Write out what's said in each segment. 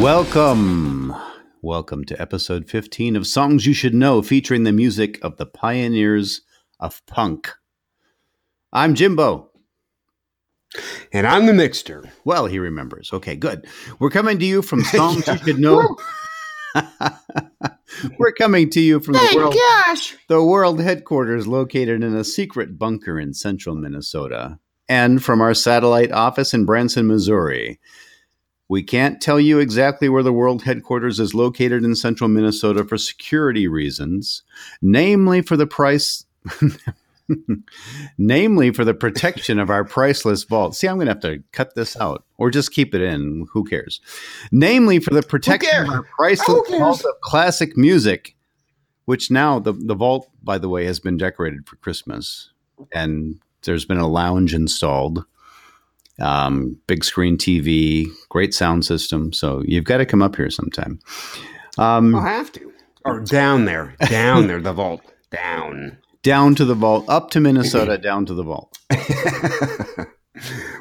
Welcome to episode 15 of Songs You Should Know, featuring the music of the pioneers of punk. I'm Jimbo. And I'm the Mixter. Well, he remembers. Okay, good. We're coming to you from Songs You Should Know. We're coming to you from the world headquarters located in a secret bunker in central Minnesota and from our satellite office in Branson, Missouri. We can't tell you exactly where the world headquarters is located in central Minnesota for security reasons, namely for the protection of our priceless vault. See, I'm going to have to cut this out or just keep it in. Who cares? Namely for the protection of our priceless vault of classic music, which now the vault, by the way, has been decorated for Christmas. And there's been a lounge installed. Big screen TV, great sound system. So you've got to come up here sometime. I'll have to. Or down there, the vault. Down to the vault, up to Minnesota, down to the vault.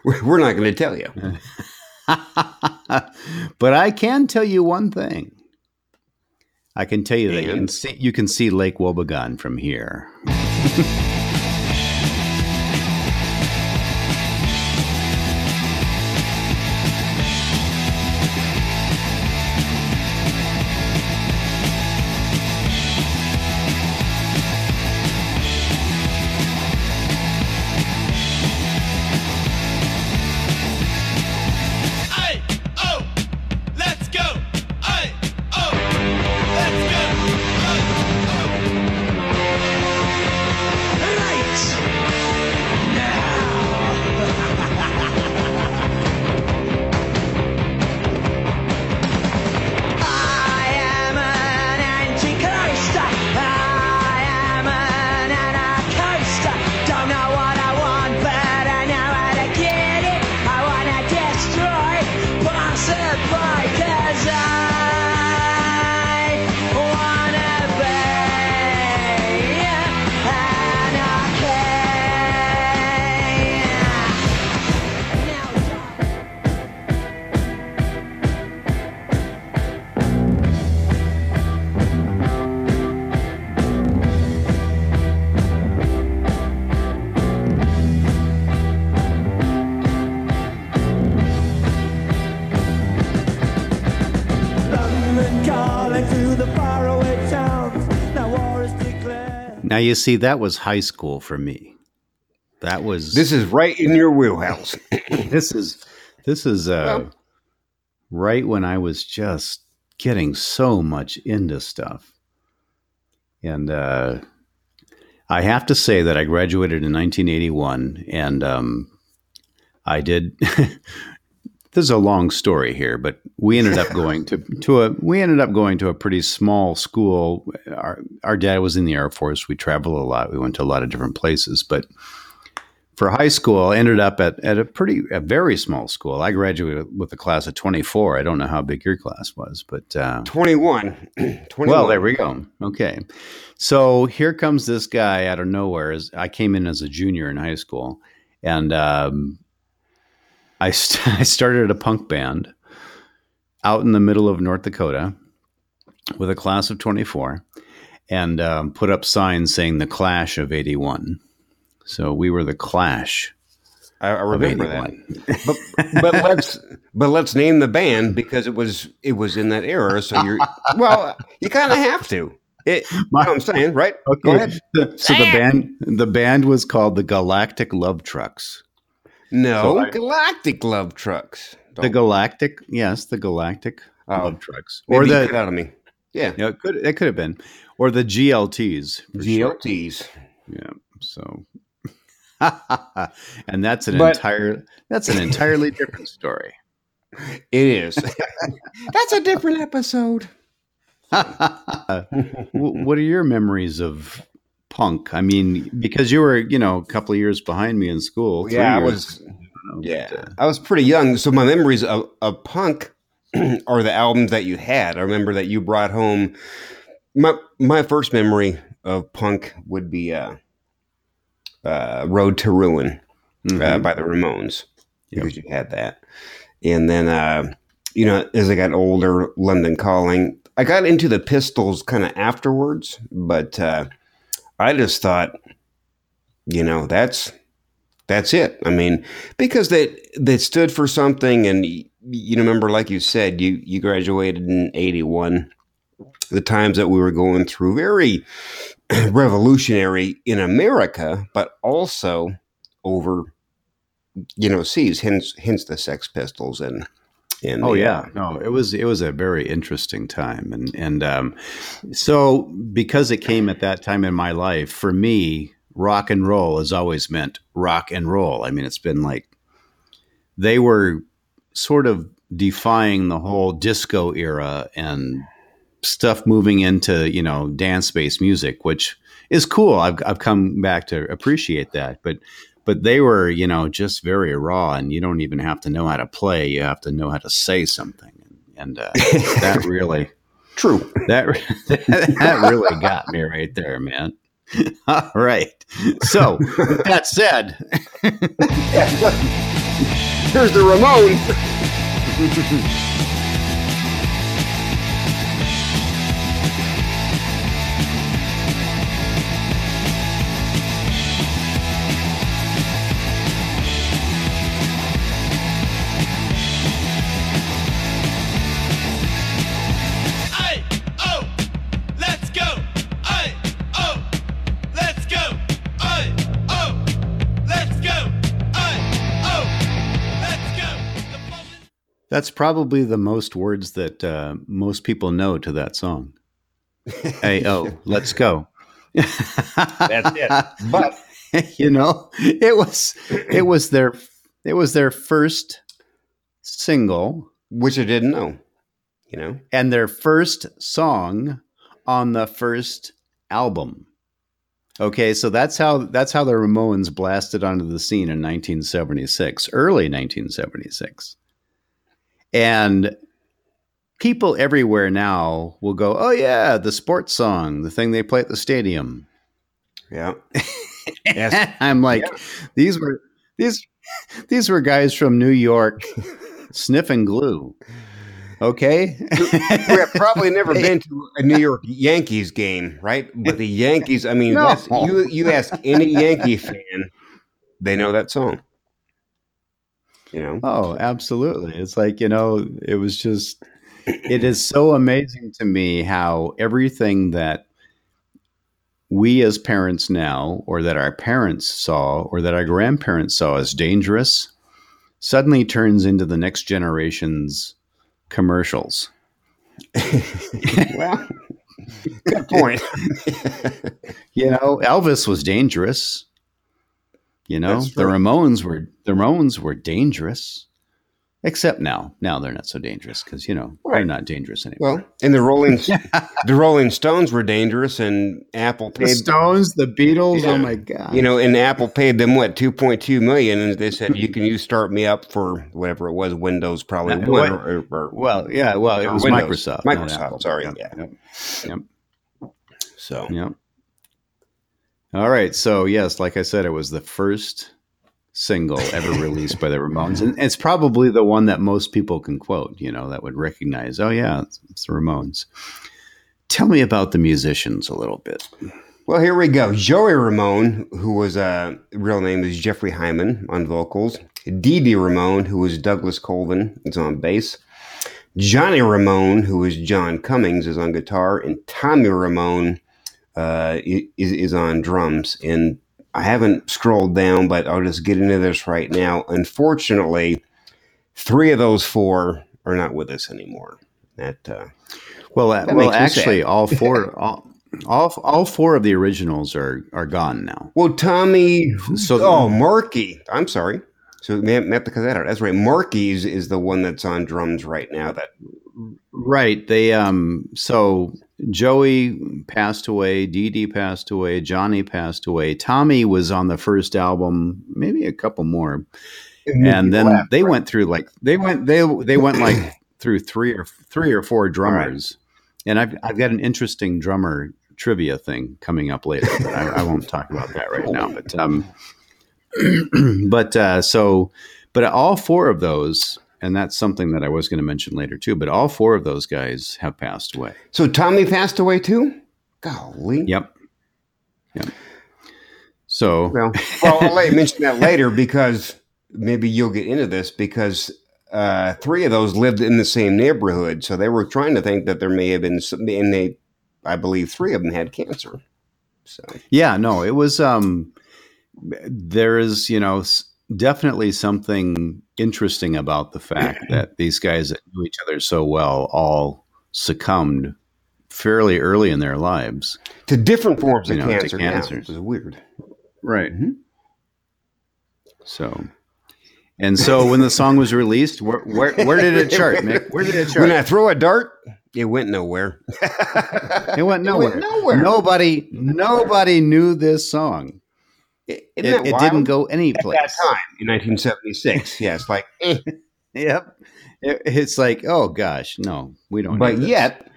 We're not going to tell you. But I can tell you one thing. I can tell you that you can see Lake Wobegon from here. Now, you see, that was high school for me. This is right in your wheelhouse. This is right when I was just getting so much into stuff. And I have to say that I graduated in 1981, and I did... This is a long story here, but we ended up going to a pretty small school. Our dad was in the Air Force. We traveled a lot. We went to a lot of different places. But for high school, I ended up at a very small school. I graduated with a class of 24. I don't know how big your class was, but 21. Well, there we go. Okay, so here comes this guy out of nowhere. I came in as a junior in high school, and I started a punk band out in the middle of North Dakota with a class of 24 and put up signs saying the Clash of 81. So we were the Clash. I remember that. But let's name the band because it was in that era. So you kind of have to. You know what I'm saying, right? Okay. Go ahead. So the band was called the Galactic Love Trucks. No, Galactic Love Trucks. The Galactic Love Trucks. Or the out of me. Yeah. You know, it could have been. Or the GLTs. Sure. Yeah. So and that's an entirely different story. It is. That's a different episode. What are your memories of punk? I mean, because you were, a couple of years behind me in school. Yeah, I was pretty young. So my memories of punk are the albums that you had. I remember that you brought home. My first memory of punk would be Road to Ruin by the Ramones, because you had that. And then you know, as I got older, London Calling. I got into the Pistols kind of afterwards, but I just thought, you know, that's it. I mean, because they stood for something, and you remember, like you said, you graduated in 81. The times that we were going through, very revolutionary in America, but also over, you know, seas. Hence the Sex Pistols and oh yeah, no, it was a very interesting time, and so because it came at that time in my life, for me, rock and roll has always meant rock and roll. I mean, it's been like they were sort of defying the whole disco era and stuff moving into, you know, dance-based music, which is cool. I've come back to appreciate that, but they were, you know, just very raw, and you don't even have to know how to play. You have to know how to say something, and that really true. That really got me right there, man. All right. So with that said, here's the Ramones. That's probably the most words that most people know to that song. Hey, oh, let's go. That's it. But you know, it was their first single, which I didn't know, you know, and their first song on the first album. Okay, so that's how the Ramones blasted onto the scene in 1976, early 1976. And people everywhere now will go, oh, yeah, the sports song, the thing they play at the stadium. Yeah. Yes. I'm like, yeah. These were guys from New York sniffing glue. Okay. We've probably never been to a New York Yankees game, right? But the Yankees, I mean, no. That's, you ask any Yankee fan, they know that song. You know? Oh, absolutely. It's like, you know, it was just, it is so amazing to me how everything that we as parents now, or that our parents saw, or that our grandparents saw as dangerous, suddenly turns into the next generation's commercials. Well, good point. You know, Elvis was dangerous. You know, that's the right. The Ramones were dangerous, except now they're not so dangerous because, you know, right. They're not dangerous anymore. Well, and the Rolling Stones were dangerous, and Apple paid the Stones, the Beatles. Yeah. Oh my God! You know, and Apple paid them what $2.2 million, and they said you start me up for whatever it was. Windows probably won. Well, it was Windows, Microsoft. Microsoft, sorry, Yep. So. Yep. All right. So, yes, like I said, it was the first single ever released by the Ramones. And it's probably the one that most people can quote, you know, that would recognize, oh, yeah, it's the Ramones. Tell me about the musicians a little bit. Well, here we go. Joey Ramone, who was real name is Jeffrey Hyman on vocals. Dee Dee Ramone, who was Douglas Colvin, is on bass. Johnny Ramone, who is John Cummings, is on guitar. And Tommy Ramone is on drums. And I haven't scrolled down, but I'll just get into this right now. Unfortunately, 3 of those 4 are not with us anymore. That actually all four of the originals are gone now. Well, Marky. I'm sorry. So we have to cut that out. That's right. Marky is the one that's on drums right now. Right. They Joey passed away, Dee Dee passed away, Johnny passed away. Tommy was on the first album, maybe a couple more. And then they went through three or four drummers. Right. And I've got an interesting drummer trivia thing coming up later, but I won't talk about that right now. But all 4 of those, And that's something that I was going to mention later too, but all four of those guys have passed away. So Tommy passed away too? Golly. Yep. So. Well, I'll mention that later because maybe you'll get into this because three of those lived in the same neighborhood. So they were trying to think that there may have been some, and I believe three of them had cancer. So. Yeah, no, it was, there is, definitely something interesting about the fact that these guys that knew each other so well all succumbed fairly early in their lives to different forms of cancer. It was weird, right? Mm-hmm. So when the song was released, where did it chart, Mick? Where did it chart? When I throw a dart, it went nowhere. It went nowhere. Nobody knew this song. It didn't go any place. At that time, in 1976, yes, like, yep, it's like, oh gosh, no, we don't. But yet,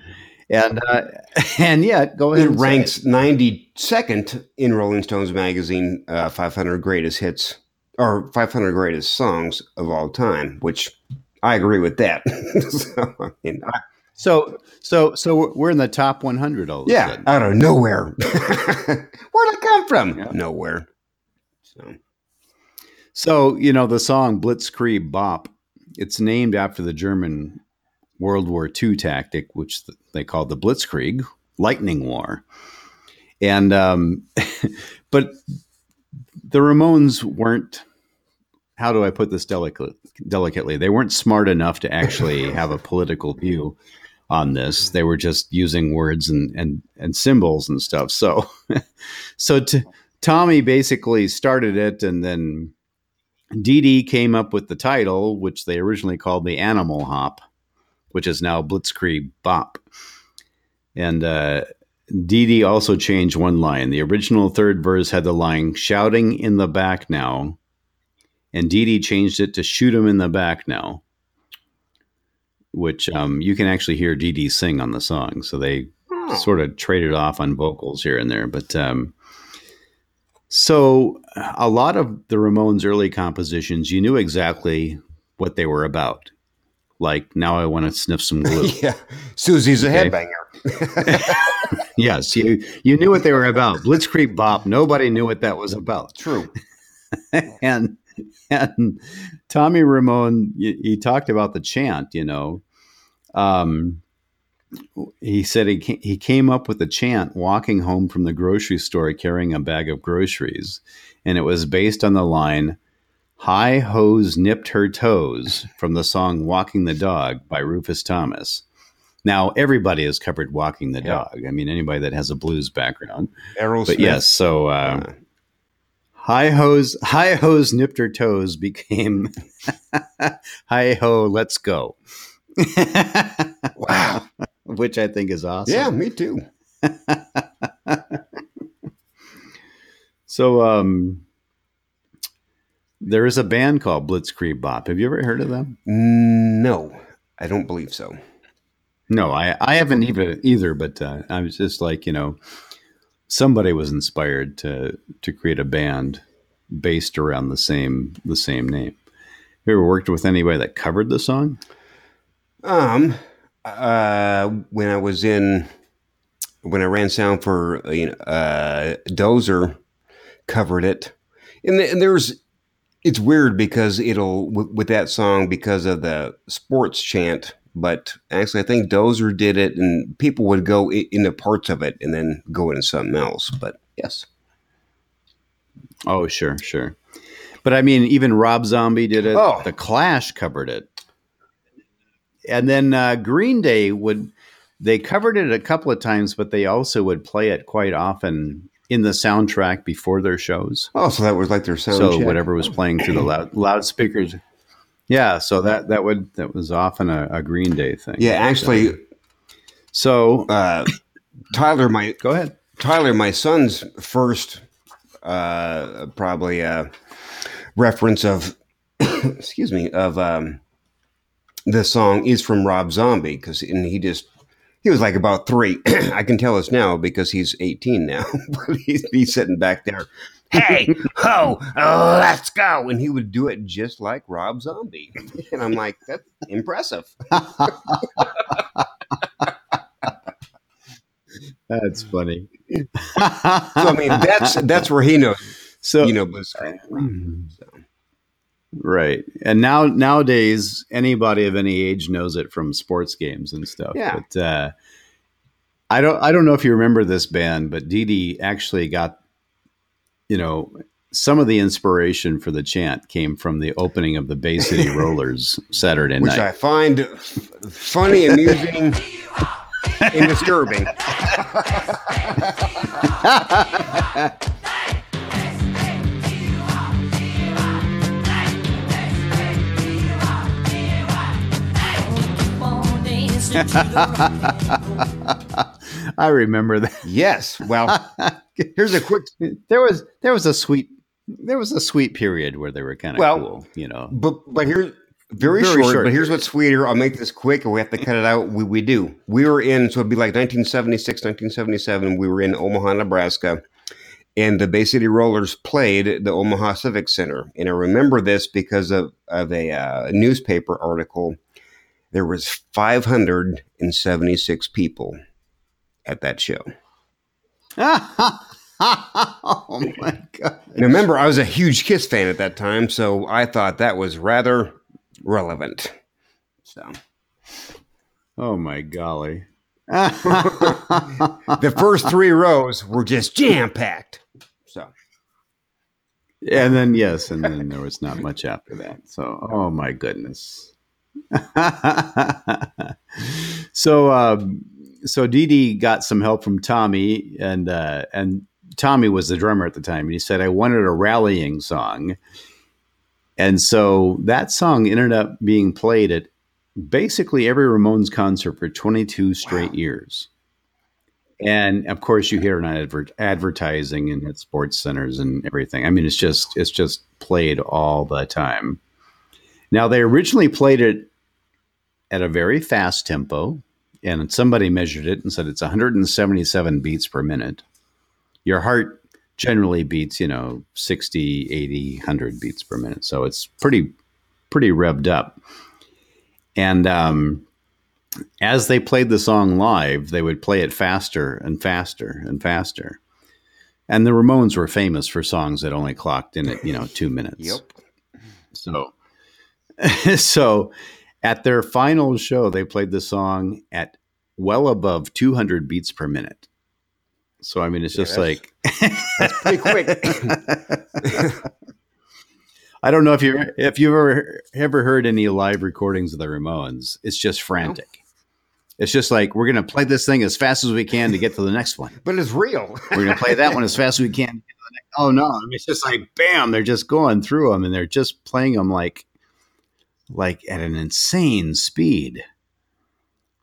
and yet, go ahead. It ranks 92nd in Rolling Stones magazine 500 greatest hits or 500 greatest songs of all time, which I agree with that. So we're in the top 100 all of a sudden. Yeah, out of nowhere. Where'd it come from? Yeah. Nowhere. So, the song Blitzkrieg Bop, it's named after the German World War II tactic, which they called the Blitzkrieg, lightning war. And, but the Ramones weren't, how do I put this delicately? They weren't smart enough to actually have a political view on this. They were just using words and symbols and stuff. So Tommy basically started it, and then Dee Dee came up with the title, which they originally called the Animal Hop, which is now Blitzkrieg Bop. And Dee Dee also changed one line. The original third verse had the line, shouting in the back now. And Dee Dee changed it to shoot him in the back now, which you can actually hear Dee Dee sing on the song. So they sort of traded off on vocals here and there, but... So a lot of the Ramones' early compositions, you knew exactly what they were about. Like, now I want to sniff some glue. Yeah. Susie's a headbanger. Yes. You knew what they were about. Blitzkrieg Bop. Nobody knew what that was about. True. And Tommy Ramone, he talked about the chant, he said he came up with the chant walking home from the grocery store carrying a bag of groceries, and it was based on the line, high hose nipped her toes, from the song Walking the Dog by Rufus Thomas. Now, everybody has covered Walking the Dog. I mean, anybody that has a blues background. Errol Smith. But yes, so high hose nipped her toes became hi ho, let's go. Wow. Which I think is awesome. Yeah, me too. So there is a band called Blitzkrieg Bop. Have you ever heard of them? No, I don't believe so. No, I haven't either, but I was just like, somebody was inspired to create a band based around the same name. Have you ever worked with anybody that covered the song? When I was when I ran sound for Dozer, covered it, and there's, it's weird because with that song because of the sports chant, but actually I think Dozer did it, and people would go into parts of it and then go into something else. But yes, oh sure, but I mean even Rob Zombie did it. Oh. The Clash covered it. And then Green Day they covered it a couple of times, but they also would play it quite often in the soundtrack before their shows. Oh, so that was like their soundtrack. So whatever was playing through the loudspeakers. Yeah, so that was often a Green Day thing. Yeah, actually. So Tyler, go ahead. Tyler, my son's first probably reference of excuse me of. The song is from Rob Zombie, because he just He was like about three. I can tell us now because he's 18 now. he's sitting back there. Hey, ho, let's go. And he would do it just like Rob Zombie. And I'm like, that's impressive. That's funny. So, I mean, that's where he knows. So, you know, Blitzkrieg. So. Right. And nowadays, anybody of any age knows it from sports games and stuff. Yeah. But I don't know if you remember this band, but Dee Dee actually got, you know, some of the inspiration for the chant came from the opening of the Bay City Rollers Saturday night. Which I find funny, amusing, and disturbing. I remember that. Yes. Well, here's a quick. There was a sweet period where they were kind of cool, you know. But here's very short. But here's what's sweeter. I'll make this quick, and we have to cut it out. We do. We were in, so it'd be like 1976, 1977. We were in Omaha, Nebraska, and the Bay City Rollers played the Omaha Civic Center. And I remember this because of a newspaper article. There was 576 people at that show. Oh, my God. Now, remember, I was a huge KISS fan at that time, so I thought that was rather relevant. So, oh, my golly. The first three rows were just jam-packed. So, and then, yes, and then there was not much after that. So, oh, my goodness. So Dee Dee got some help from Tommy, and Tommy was the drummer at the time, and he said, I wanted a rallying song. And so that song ended up being played at basically every Ramones concert for 22 straight years. And of course you hear it on advertising and at sports centers and everything. I mean, it's just played all the time. Now, they originally played it at a very fast tempo, and somebody measured it and said it's 177 beats per minute. Your heart generally beats, you know, 60, 80, 100 beats per minute. So it's pretty revved up. And as they played the song live, they would play it faster and faster and faster. And the Ramones were famous for songs that only clocked in at, you know, 2 minutes. Yep. So at their final show, they played the song at well above 200 beats per minute. So, I mean, it's just that's pretty quick. I don't know if you've ever heard any live recordings of the Ramones. It's just frantic. No. It's just like, we're going to play this thing as fast as we can to get to the next one. But it's real. We're going to play that one as fast as we can. Oh, no. I mean, it's just like, bam, they're just going through them, and they're just playing them like at an insane speed.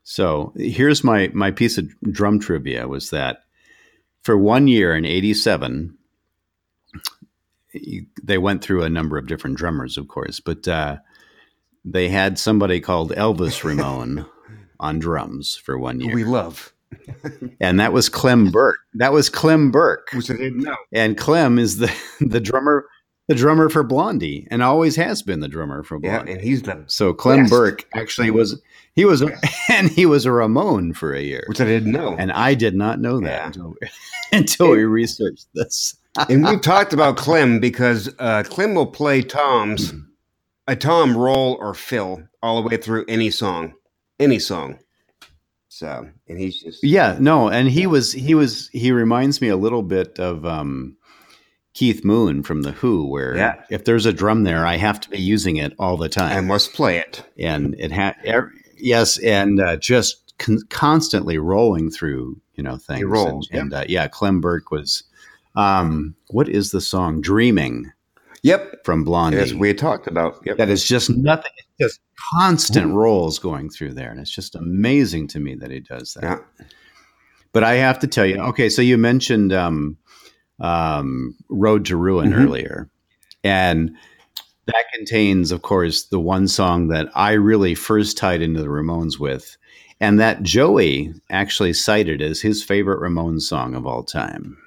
So here's my piece of drum trivia was that for 1 year in 87, they went through a number of different drummers, of course, but they had somebody called Elvis Ramone on drums for 1 year. We love. And that was Clem Burke. Which I didn't know. And Clem is the drummer. The drummer for Blondie, and always has been the drummer for Blondie. Yeah, and he's the so Clem best. Burke actually was a Ramone for a year, which I didn't know, and I did not know that until we researched this. And we've talked about Clem because Clem will play a tom roll or fill all the way through any song. So and he's just and he reminds me a little bit of Keith Moon from The Who, where if there's a drum there, I have to be using it all the time. I must play it. And it just constantly rolling through, you know, things. It rolls, Clem Burke was, what is the song? Dreaming. Yep. From Blondie. As we had talked about. Yep. That is just nothing. It's just constant rolls going through there. And it's just amazing to me that he does that. Yeah. But I have to tell you, okay, so you mentioned, Road to Ruin earlier, and that contains, of course, the one song that I really first tied into the Ramones with, and that Joey actually cited as his favorite Ramones song of all time.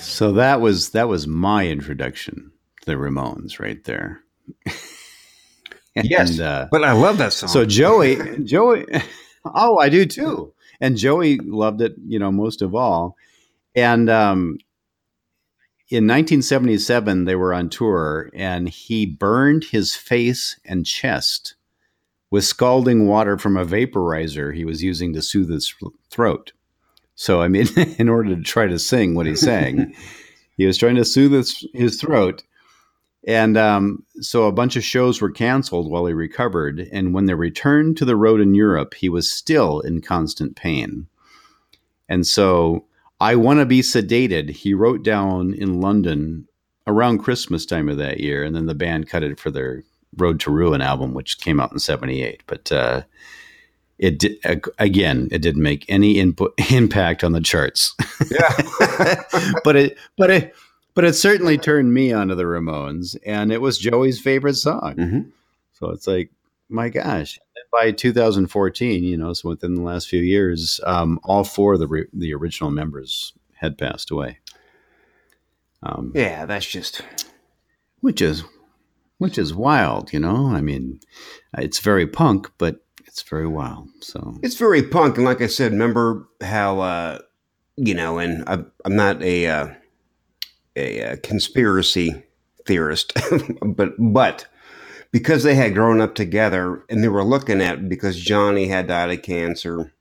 So that was my introduction to the Ramones right there. And, yes, but I love that song. So Joey, oh, I do too. And Joey loved it, you know, most of all. And in 1977, they were on tour, and he burned his face and chest with scalding water from a vaporizer he was using to soothe his throat. So, I mean, in order to try to sing what he sang, he was trying to soothe his throat. And so a bunch of shows were canceled while he recovered. And when they returned to the road in Europe, he was still in constant pain. And so, "I Want to Be Sedated," he wrote down in London around Christmas time of that year. And then the band cut it for their Road to Ruin album, which came out in 78. But, it did, again, it didn't make any impact on the charts. Yeah. but it certainly turned me onto the Ramones, and it was Joey's favorite song. Mm-hmm. So it's like, my gosh. By 2014, you know, so within the last few years, all four of the original members had passed away. Yeah, that's just, which is wild, you know. I mean, it's very punk, but it's very wild. So it's very punk. And like I said, remember how, you know, and I'm not a conspiracy theorist, but because they had grown up together and they were looking at, because Johnny had died of cancer.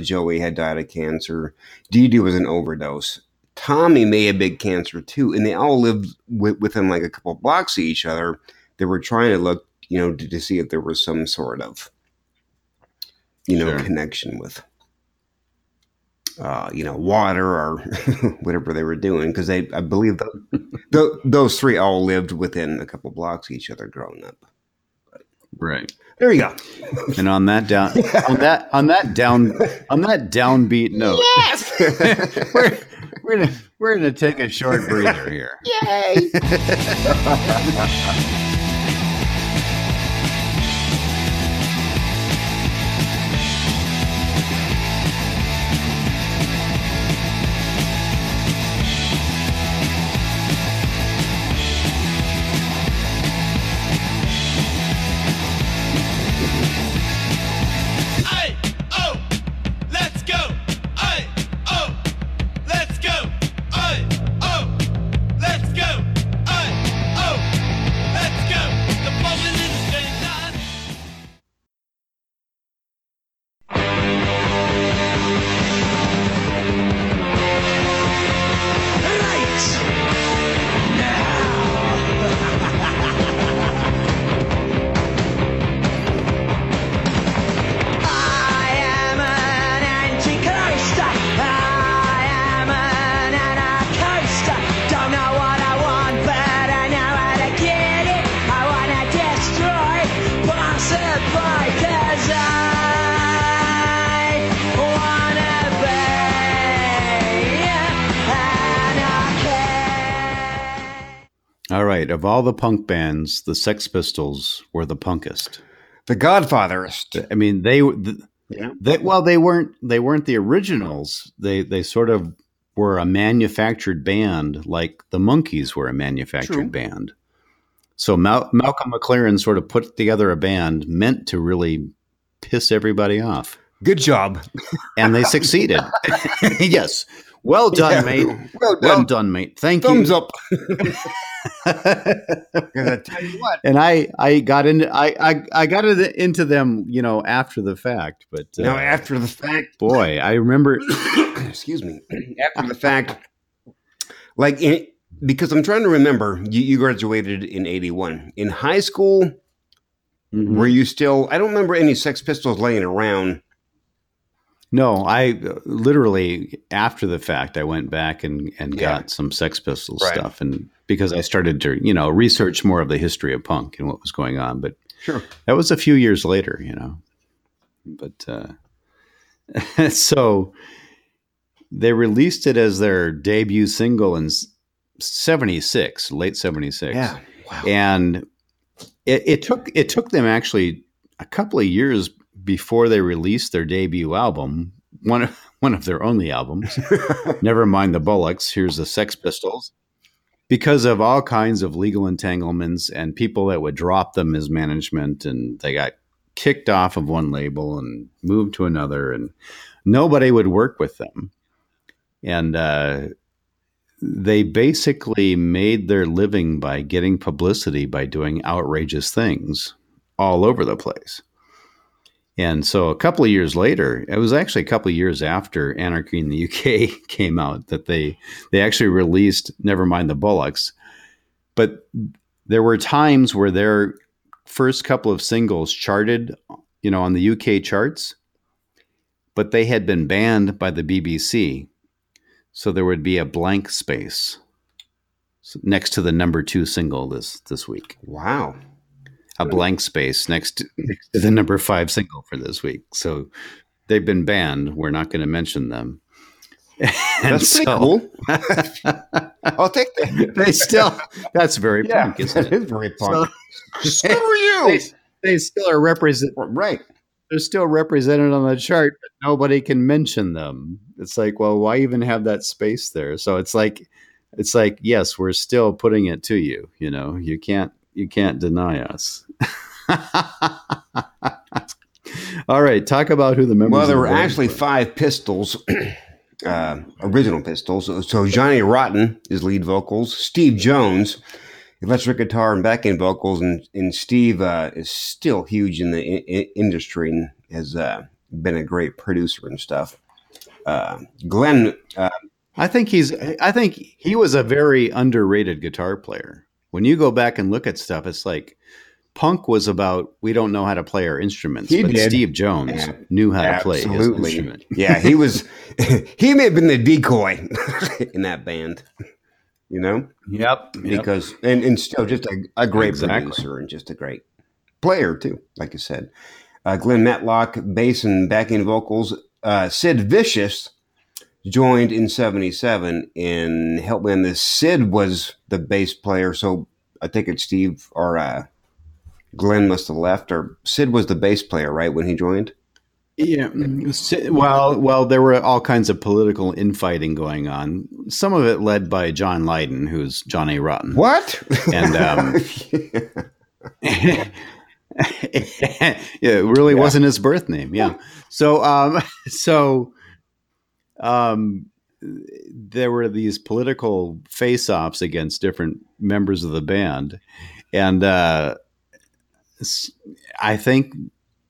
Joey had died of cancer. Dee Dee was an overdose. Tommy may have been cancer too. And they all lived within like a couple of blocks of each other. They were trying to look, you know, to see if there was some sort of, you know, sure, connection with, you know, water or whatever they were doing. Because they, I believe those three all lived within a couple blocks of each other growing up. But, right. There you go. And on that down, on that downbeat note, yes! we're gonna take a short breather here. Yay. Of all the punk bands, the Sex Pistols were the punkest, the Godfatherist. I mean, they weren't the originals. They sort of were a manufactured band, like the Monkees were a manufactured band. So Malcolm McLaren sort of put together a band meant to really piss everybody off. Good job, and they succeeded. Yes. Well done, mate. Well done, mate. Thank you. Thumbs up. Tell you what. And I got into them, you know, after the fact. But no, after the fact, boy, I remember. Excuse me. After the fact, like because I'm trying to remember. You graduated in '81 in high school. Mm-hmm. Were you still, I don't remember any Sex Pistols laying around. No, I literally, after the fact, I went back and got some Sex Pistols stuff. And because I started to, you know, research more of the history of punk and what was going on. But that was a few years later, you know. But so they released it as their debut single in 76, late 76. Yeah. Wow. And it took them actually a couple of years before they released their debut album, one of their only albums, Never Mind the Bollocks, Here's the Sex Pistols, because of all kinds of legal entanglements and people that would drop them as management, and they got kicked off of one label and moved to another, and nobody would work with them. And they basically made their living by getting publicity by doing outrageous things all over the place. And so a couple of years later, it was actually a couple of years after Anarchy in the UK came out that they actually released Never Mind the Bollocks. But there were times where their first couple of singles charted, you know, on the UK charts, but they had been banned by the BBC. So there would be a blank space next to the number 2 single this week. Wow. A blank space next to the number 5 single for this week. So they've been banned. We're not going to mention them. That's pretty cool. I'll take that. That's very punk, isn't it? That is very punk. Screw you! They still are represented. Right. They're still represented on the chart, but nobody can mention them. It's like, well, why even have that space there? So it's like, yes, we're still putting it to you. You know, you can't deny us. All right, talk about who the members. Well, there were actually 5 Pistols, original Pistols. So Johnny Rotten is lead vocals. Steve Jones, electric guitar and backing vocals, and Steve is still huge in the industry and has been a great producer and stuff. Glenn, I think he was a very underrated guitar player. When you go back and look at stuff, it's like punk was about, we don't know how to play our instruments, but Steve Jones knew how to play his instrument. Yeah, he was, he may have been the decoy in that band, you know? Yep. Because, and still just a great producer and just a great player too, like I said. Glenn Matlock, bass and backing vocals. Sid Vicious joined in 77 and helped me on this. Sid was the bass player, so I think it's Steve or Glenn must have left, or Sid was the bass player, right, when he joined? Yeah. Well, there were all kinds of political infighting going on. Some of it led by John Lydon, who's Johnny Rotten. What? And it really wasn't his birth name. Yeah. So there were these political face-offs against different members of the band. And I think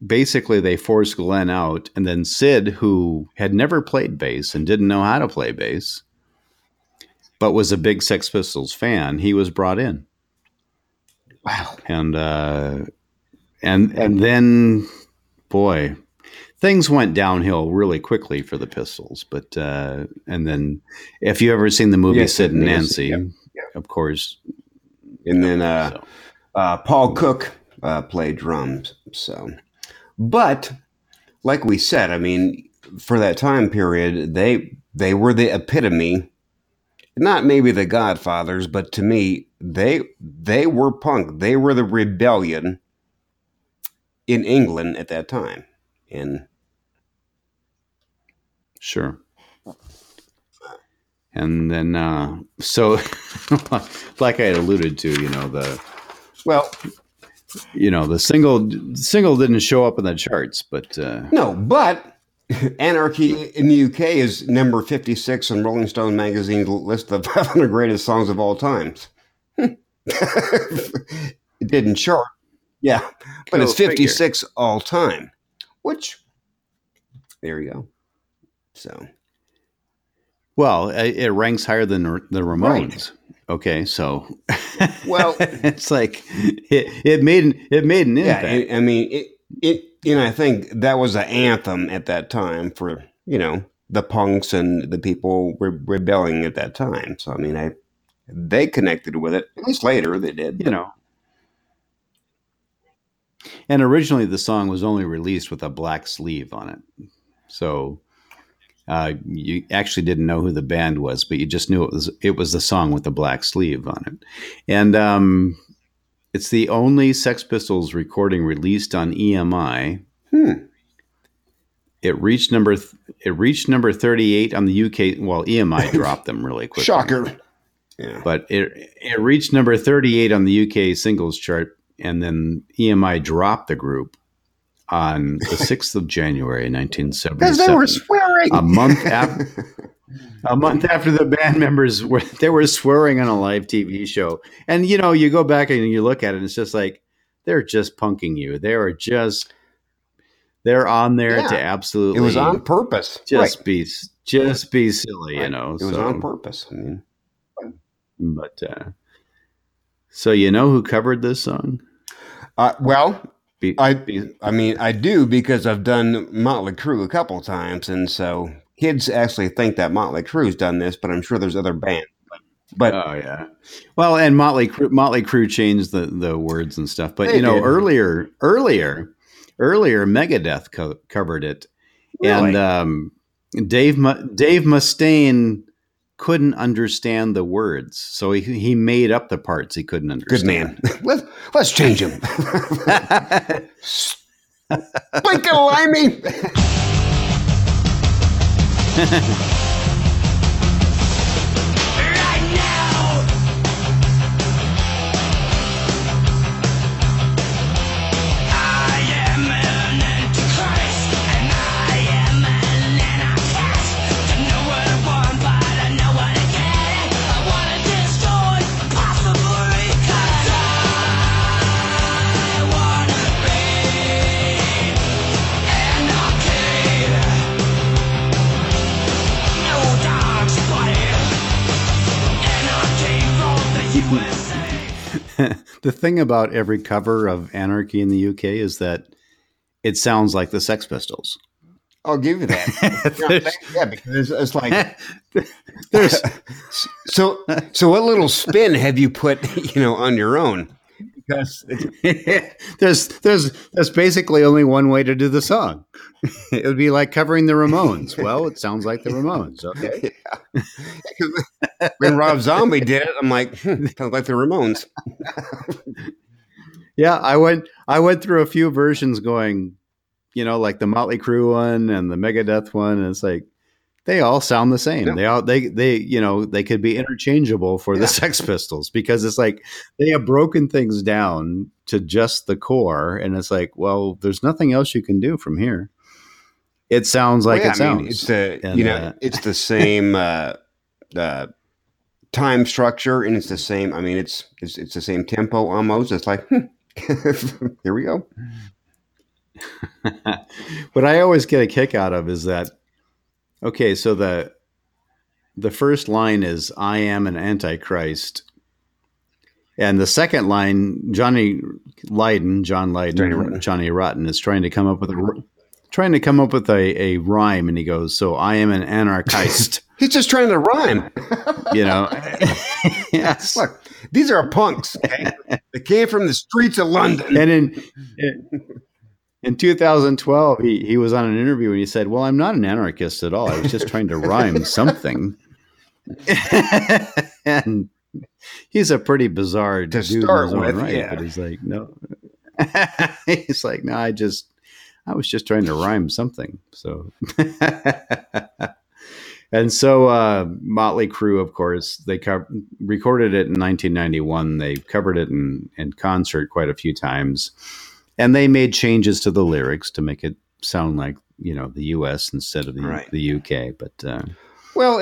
basically they forced Glenn out. And then Sid, who had never played bass and didn't know how to play bass, but was a big Sex Pistols fan, he was brought in. Wow. And then, boy... Things went downhill really quickly for the Pistols, but and then if you ever seen the movie Sid and Nancy, of course. And then Paul Cook played drums. So, but like we said, I mean, for that time period, they were the epitome. Not maybe the Godfathers, but to me, they were punk. They were the rebellion in England at that time. In sure. And then so like I had alluded to, you know, the single didn't show up in the charts, but but Anarchy in the UK is number 56 on Rolling Stone magazine's list of 500 greatest songs of all time. It didn't chart. Yeah. But it's 56 all time. Which, there you go. So, well, it ranks higher than the Ramones, Okay, so well, it's like it made an impact. Yeah, I mean, it you know, I think that was an anthem at that time for, you know, the punks and the people were rebelling at that time. So I mean, they connected with it. At least later they did, you know. And originally the song was only released with a black sleeve on it. So you actually didn't know who the band was, but you just knew it was the song with the black sleeve on it. And it's the only Sex Pistols recording released on EMI. It reached number 38 on the UK. Well, EMI dropped them really quickly. Shocker. Yeah. But it reached number 38 on the UK singles chart, and then EMI dropped the group on the 6th of January, 1977. Because they were swearing. A month after the band members were swearing on a live TV show. And, you know, you go back and you look at it, and it's just like, they're just punking you. They are just, they're on there to absolutely. It was on purpose. Just be silly, you know. It was on purpose. I mean. But, so you know who covered this song? I mean, I do, because I've done Motley Crue a couple times, and so kids actually think that Motley Crue's done this, but I'm sure there's other bands. But oh yeah, well, and Motley Crue changed the words and stuff. But you know, earlier, Megadeth covered it, really? And Dave Mustaine couldn't understand the words, so he made up the parts he couldn't understand. Good man. Let's change him. Blink and limey. Right now, I am an antichrist, and I am an anarchist. I know what I want, but I know what I can't. I want to destroy, possibly, 'cause I want to be anarchy. No dogs play. Anarchy from the USA. The thing about every cover of Anarchy in the UK is that it sounds like the Sex Pistols. I'll give you that. Because it's like, there's so what little spin have you put, you know, on your own? Because there's basically only one way to do the song. It would be like covering the Ramones. Well, it sounds like the Ramones. Okay. Yeah. When Rob Zombie did it, I'm like, sounds like the Ramones. Yeah, I went through a few versions going, you know, like the Motley Crue one and the Megadeth one, and it's like, they all sound the same. Yeah. They you know, they could be interchangeable for the Sex Pistols, because it's like they have broken things down to just the core, and it's like, well, there's nothing else you can do from here. It sounds like sounds. Mean, it's the and, you know, it's the same time structure, and it's the same. I mean, it's the same tempo almost. It's like here we go. What I always get a kick out of is that. Okay, so the first line is, I am an antichrist. And the second line, Johnny Rotten is trying to come up with a rhyme, and he goes, so I am an anarchist. He's just trying to rhyme. You know. Yes. Look, these are punks, okay? They came from the streets of London. And In 2012, he was on an interview and he said, well, I'm not an anarchist at all. I was just trying to rhyme something. And he's a pretty bizarre dude in his own right. Yeah. But he's like, no. He's like, no, I was just trying to rhyme something. So, and so Motley Crue, of course, they recorded it in 1991. They covered it in concert quite a few times. And they made changes to the lyrics to make it sound like, you know, the U.S. instead of the UK. But go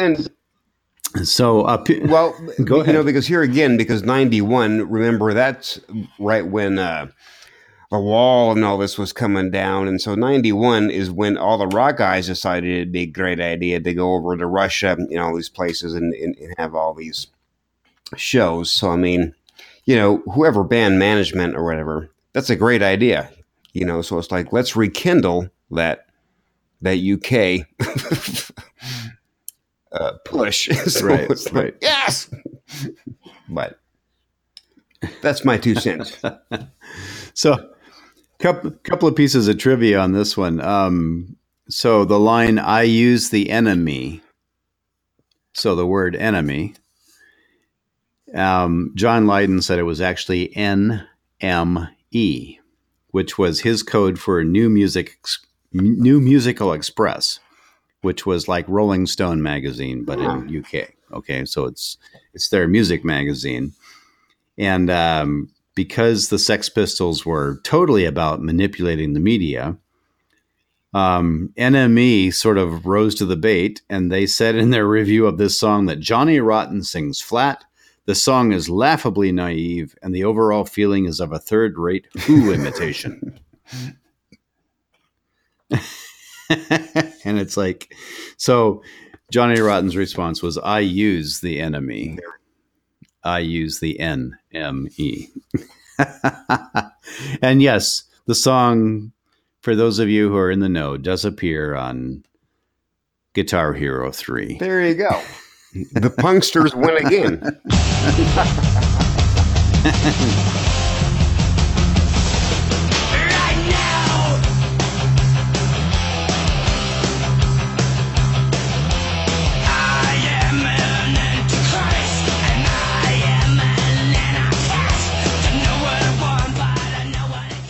ahead. You know, because here again, because 91. Remember, that's right when the wall and all this was coming down, and so 91 is when all the rock guys decided it'd be a great idea to go over to Russia, you know, all these places, and have all these shows. So, I mean, you know, whoever band management or whatever, that's a great idea, you know? So it's like, let's rekindle that UK push. So right, it's like, right. Yes. But that's my 2 cents. So couple of pieces of trivia on this one. So the line, I use the enemy. So the word enemy. John Lydon said it was actually NME, which was his code for New Musical Express, which was like Rolling Stone magazine, but in UK. Okay, so it's their music magazine. And because the Sex Pistols were totally about manipulating the media, NME sort of rose to the bait, and they said in their review of this song that Johnny Rotten sings flat, the song is laughably naive, and the overall feeling is of a third-rate Who imitation. And it's like, so Johnny Rotten's response was, I use the enemy. I use the NME. And yes, the song, for those of you who are in the know, does appear on Guitar Hero 3. There you go. The punksters win again. Right now. I am an antichrist, and I am an anarchist. I know what I want, but I know what I can't.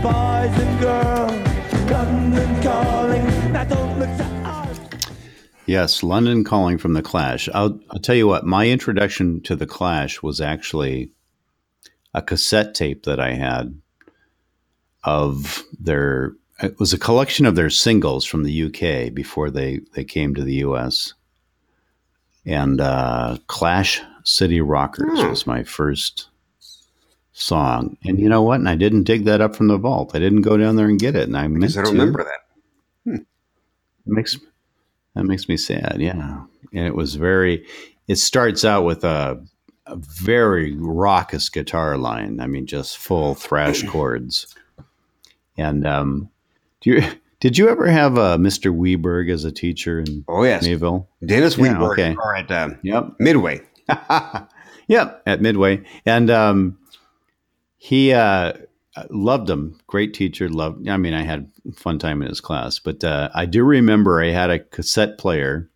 Boys and girls, London Calling. Now don't look to us. Yes, London Calling from the Clash. I'll tell you what, my introduction to the Clash was actually a cassette tape that I had of their. It was a collection of their singles from the UK before they came to the US. And Clash City Rockers was my first song. And you know what? And I didn't dig that up from the vault. I didn't go down there and get it. And I don't remember that. That makes me sad. Yeah. And it starts out with a very raucous guitar line. I mean, just full thrash chords. And, did you ever have Mr. Weberg as a teacher in Mayville? Dennis Weberg. Okay. Or at Midway. Yep. At Midway. And, he loved him. Great teacher. I mean, I had a fun time in his class, but I do remember I had a cassette player,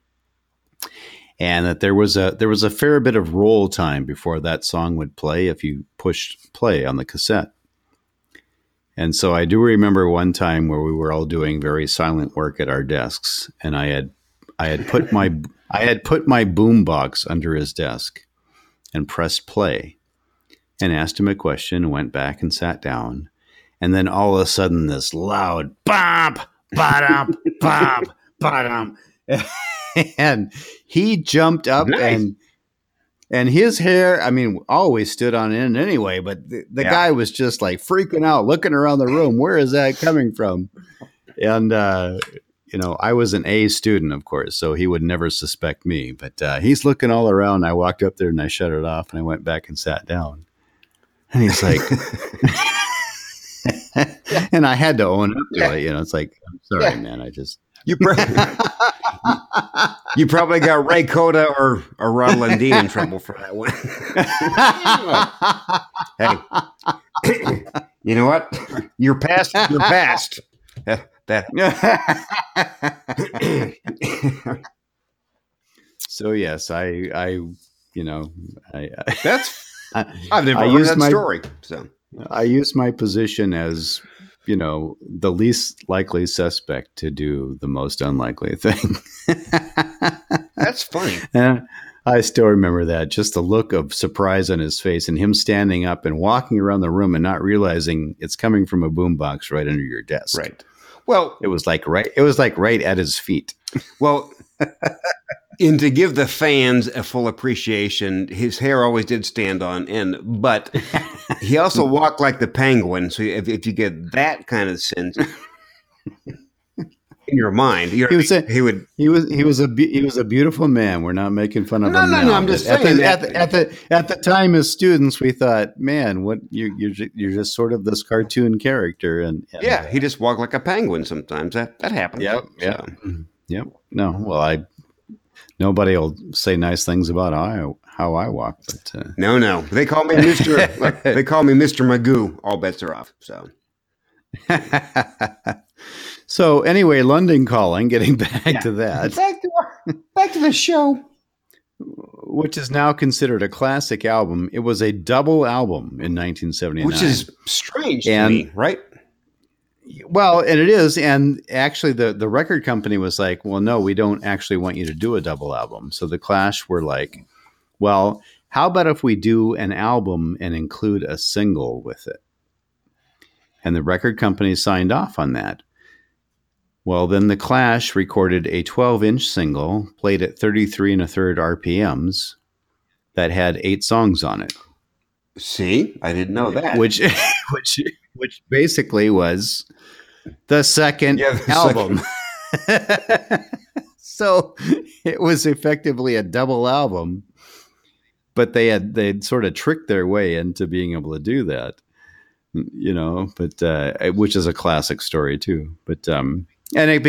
and that there was a fair bit of roll time before that song would play if you pushed play on the cassette. And so I do remember one time where we were all doing very silent work at our desks, and I had put my boombox under his desk and pressed play. And asked him a question and went back and sat down. And then all of a sudden this loud bop, ba-dum, bop, ba-dum. And he jumped up. Nice. and his hair, I mean, always stood on end anyway, but the guy was just like freaking out, looking around the room. Where is that coming from? And, you know, I was an A student, of course, so he would never suspect me. But he's looking all around. I walked up there and I shut it off and I went back and sat down. And he's like, and I had to own up to it. You know, it's like, I'm sorry, man. I just, you probably got Ray Cota or Ron Lundeen in trouble for that one. Hey, you know what? Your past is your past. So yes, I that's. I've never heard that story. So I used my position as you know, the least likely suspect to do the most unlikely thing. That's funny. And I still remember that, just the look of surprise on his face and him standing up and walking around the room and not realizing it's coming from a boombox right under your desk. Right. Well, it was like right at his feet. Well, and to give the fans a full appreciation, his hair always did stand on end, but he also walked like the penguin. So if you get that kind of sense in your mind, he was a beautiful man. We're not making fun of him. No, I'm just saying at the time as students, we thought, man, what you're just sort of this cartoon character, and yeah, he just walked like a penguin. Sometimes that happens. Yep. No, well, nobody will say nice things about how I walk. But, no, they call me Mr. Look, they call me Mr. Magoo. All bets are off. So, so anyway, London Calling. Getting back to that. Back to the show, which is now considered a classic album. It was a double album in 1979, which is strange to me, right? Well, and it is. And actually, the record company was like, well, no, we don't actually want you to do a double album. So the Clash were like, well, how about if we do an album and include a single with it? And the record company signed off on that. Well, then the Clash recorded a 12-inch single played at 33 1/3 RPMs that had 8 songs on it. See, I didn't know that. Which basically was the second album. So it was effectively a double album, but they'd sort of tricked their way into being able to do that, you know, but, which is a classic story too, but, and it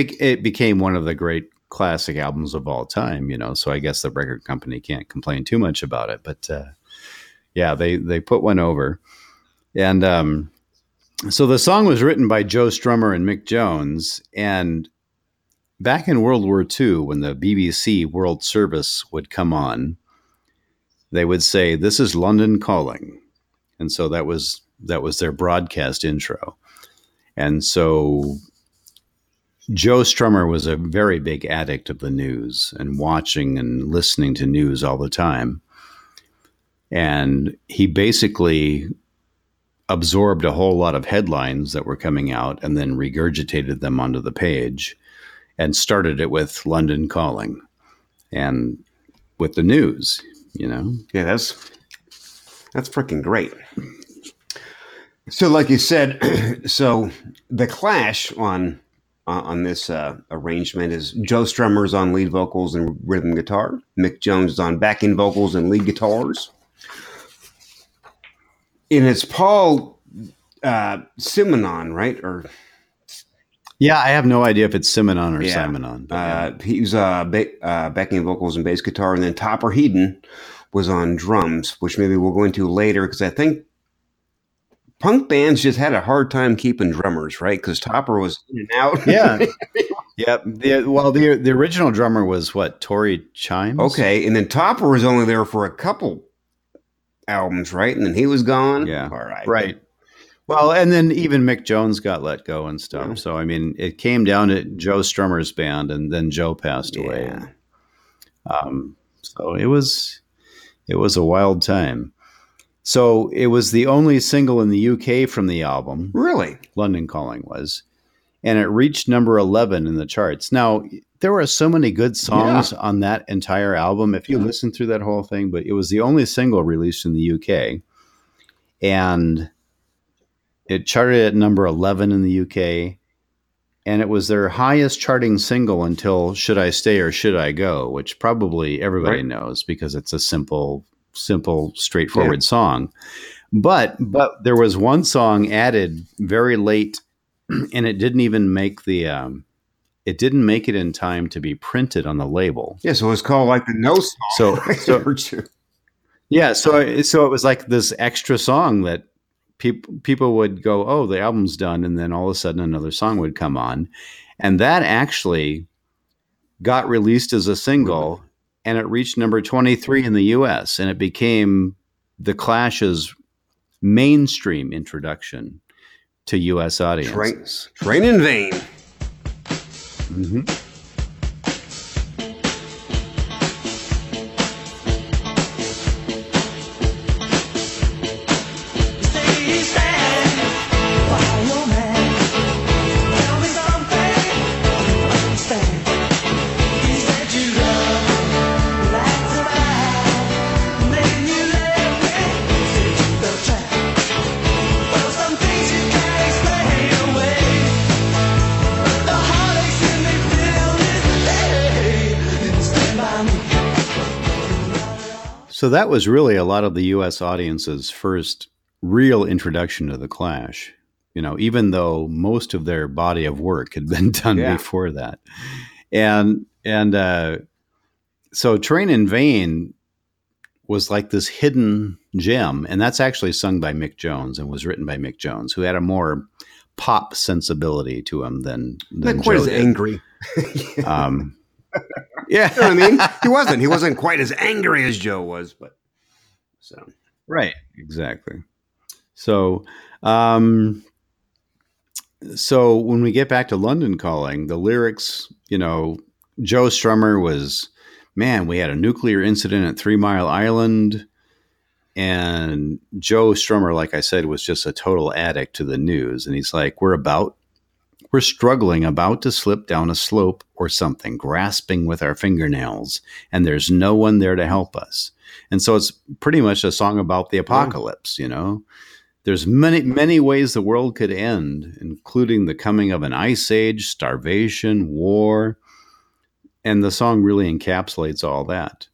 became one of the great classic albums of all time, you know, so I guess the record company can't complain too much about it, but, yeah, they put one over. And, so the song was written by Joe Strummer and Mick Jones, and back in World War II, when the BBC World Service would come on, they would say, "This is London Calling," and so that was their broadcast intro. And so Joe Strummer was a very big addict of the news and watching and listening to news all the time, and he basically absorbed a whole lot of headlines that were coming out and then regurgitated them onto the page and started it with London Calling and with the news, you know? Yeah, that's freaking great. So like you said, so the Clash on this arrangement is Joe Strummer's on lead vocals and rhythm guitar. Mick Jones is on backing vocals and lead guitars. And it's Paul Simonon, right? Or yeah, I have no idea if it's Simonon or Simonon. He's backing vocals and bass guitar, and then Topper Heaton was on drums, which maybe we'll go into later because I think punk bands just had a hard time keeping drummers, right? Because Topper was in and out. Yeah, yep. Well, the original drummer was what, Torrey Chimes. Okay, and then Topper was only there for a couple albums, right? And then he was gone. Yeah. All right. Right. Well, and then even Mick Jones got let go and stuff. Yeah. So, I mean, it came down to Joe Strummer's band, and then Joe passed away. So it was a wild time. So it was the only single in the UK from the album. Really? London Calling was. And it reached number 11 in the charts. Now, there were so many good songs on that entire album, if you listen through that whole thing, but it was the only single released in the UK. And it charted at number 11 in the UK. And it was their highest charting single until Should I Stay or Should I Go, which probably everybody knows because it's a simple, straightforward song. But there was one song added very late, and it didn't even make the... It didn't make it in time to be printed on the label. Yeah, so it was called like the no song. So it was like this extra song that people would go, oh, the album's done, and then all of a sudden another song would come on. And that actually got released as a single, and it reached number 23 in the US, and it became The Clash's mainstream introduction to U.S. audience. Train in Vain. Mm-hmm. So that was really a lot of the U.S. audience's first real introduction to The Clash, you know, even though most of their body of work had been done before that. And so Train in Vain was like this hidden gem, and that's actually sung by Mick Jones and was written by Mick Jones, who had a more pop sensibility to him than quite as angry. Yeah, you know what I mean? He wasn't quite as angry as Joe was, but so right, exactly. So when we get back to London Calling, the lyrics, you know, Joe Strummer was, man, we had a nuclear incident at 3 Mile Island, and Joe Strummer, like I said, was just a total addict to the news, and he's like, we're struggling, about to slip down a slope or something, grasping with our fingernails, and there's no one there to help us. And so it's pretty much a song about the apocalypse, you know. There's many, many ways the world could end, including the coming of an ice age, starvation, war. And the song really encapsulates all that.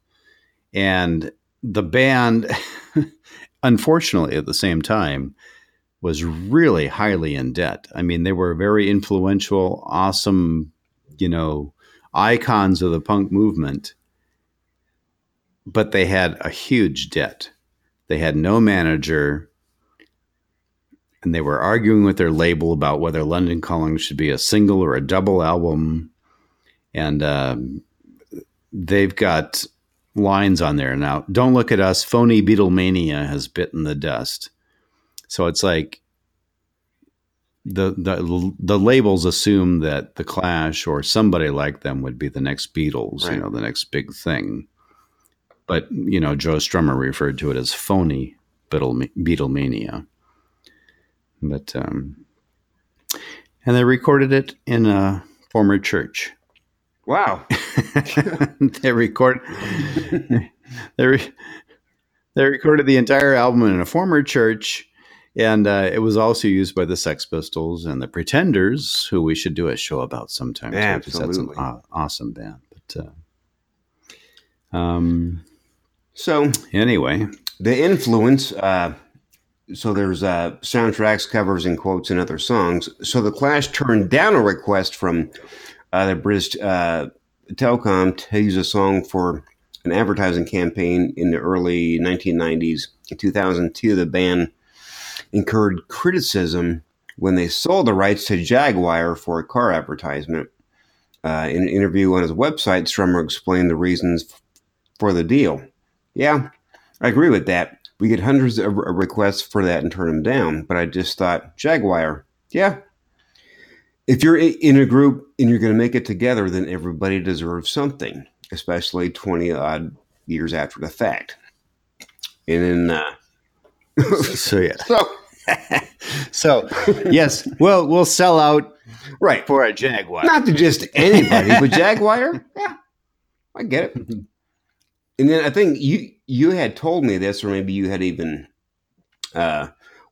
And the band, unfortunately, at the same time, was really highly in debt. I mean, they were very influential, awesome, you know, icons of the punk movement, but they had a huge debt. They had no manager, and they were arguing with their label about whether London Calling should be a single or a double album. And they've got lines on there now. Don't look at us. Phony Beatlemania has bitten the dust. So it's like the labels assume that The Clash or somebody like them would be the next Beatles, right, you know, the next big thing. But, you know, Joe Strummer referred to it as phony Beatlemania. But, and they recorded it in a former church. Wow. They recorded the entire album in a former church. And it was also used by the Sex Pistols and the Pretenders, who we should do a show about sometime. Yeah, too, absolutely. That's an awesome band. But, so anyway, the influence. So there's soundtracks, covers, and quotes in other songs. So The Clash turned down a request from the British Telecom to use a song for an advertising campaign in the early 1990s. In 2002, the band incurred criticism when they sold the rights to Jaguar for a car advertisement. In an interview on his website, Strummer explained the reasons for the deal. Yeah, I agree with that. We get hundreds of requests for that and turn them down, but I just thought, Jaguar, yeah. If you're in a group and you're going to make it together, then everybody deserves something, especially 20-odd years after the fact. And then... so yeah. So yes, we'll sell out right for a Jaguar. Not to just anybody, but Jaguar. Yeah, I get it. And then I think you had told me this, or maybe you had even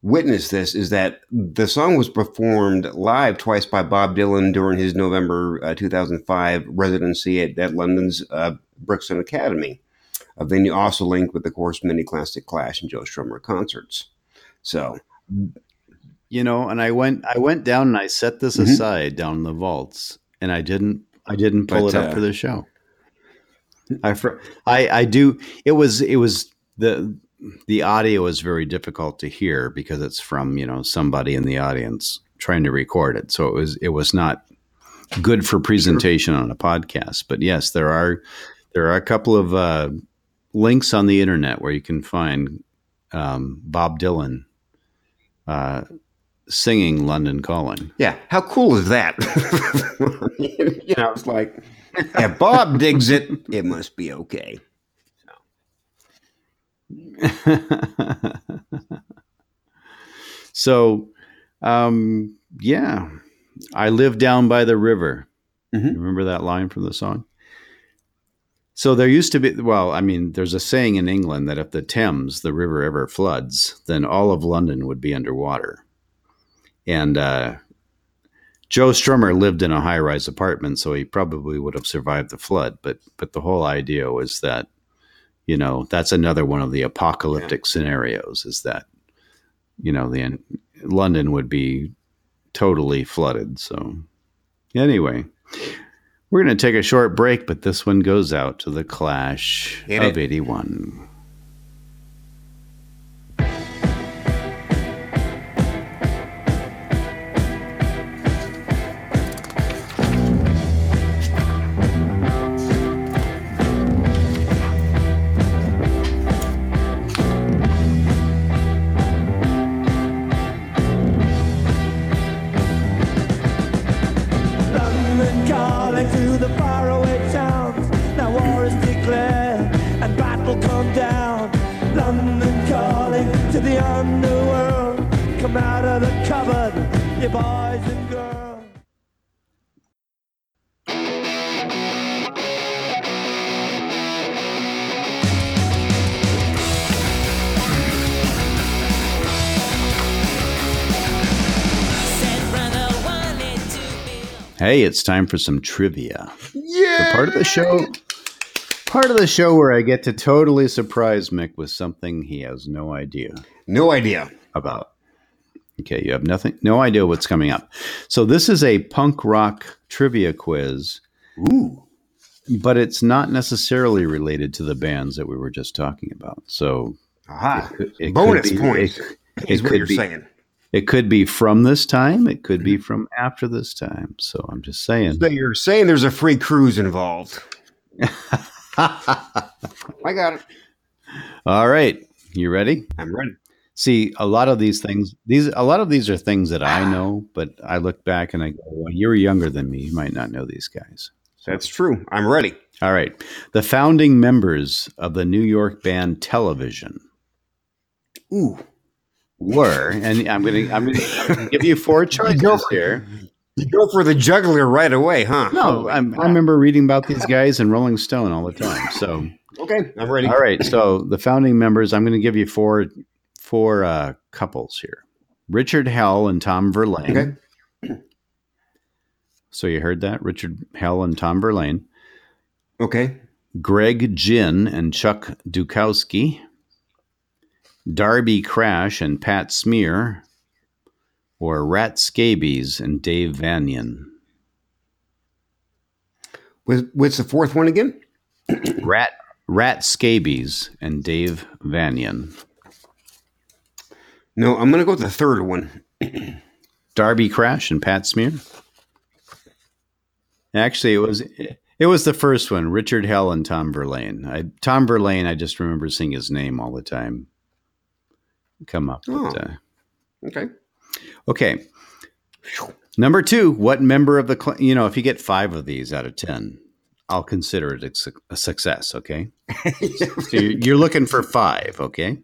witnessed this, is that the song was performed live twice by Bob Dylan during his November 2005 residency at London's Brixton Academy. A venue also linked with, of course, many classic Clash and Joe Strummer concerts. So, you know, and I went down and I set this aside down in the vaults, and I didn't pull it up for the show. I do. It was the audio is very difficult to hear because it's from, you know, somebody in the audience trying to record it. So it was not good for presentation on a podcast. But yes, there are a couple of links on the internet where you can find Bob Dylan singing London Calling. Yeah. How cool is that? You know, it's like, if Bob digs it, it must be okay. So, yeah, I live down by the river. Mm-hmm. Remember that line from the song? So there used to be, well, I mean, there's a saying in England that if the Thames, the river, ever floods, then all of London would be underwater. And Joe Strummer lived in a high-rise apartment, so he probably would have survived the flood. But the whole idea was that, you know, that's another one of the apocalyptic scenarios, is that, you know, the London would be totally flooded. So anyway, we're going to take a short break, but this one goes out to the Clash of 81. Hey, it's time for some trivia. Yeah. The part of the show where I get to totally surprise Mick with something he has no idea. No idea about. Okay, you have nothing. No idea what's coming up. So this is a punk rock trivia quiz. Ooh. But it's not necessarily related to the bands that we were just talking about. So, aha. It bonus points. Is what you're saying. It could be from this time. It could be from after this time. So I'm just saying. So you're saying there's a free cruise involved. I got it. All right. You ready? I'm ready. See, a lot of these things, a lot of these are things that I know, but I look back and I go, well, you're younger than me. You might not know these guys. So. That's true. I'm ready. All right. The founding members of the New York band Television. Ooh. Were, and I'm gonna give you four choices here. You go for the juggler right away, huh? No, I remember reading about these guys in Rolling Stone all the time. So okay, I'm ready. All right, so the founding members. I'm going to give you four couples here: Richard Hell and Tom Verlaine. Okay. So you heard that, Richard Hell and Tom Verlaine. Okay. Greg Ginn and Chuck Dukowski. Darby Crash and Pat Smear, or Rat Scabies and Dave Vanian. What's the fourth one again? Rat Scabies and Dave Vanian. No, I'm going to go with the third one. Darby Crash and Pat Smear. Actually, it was the first one, Richard Hell and Tom Verlaine. Tom Verlaine, I just remember seeing his name all the time come up. Oh. Okay. Number two, what member of the, you know, if you get 5 of these out of 10, I'll consider it a success. Okay. So you're looking for 5. Okay.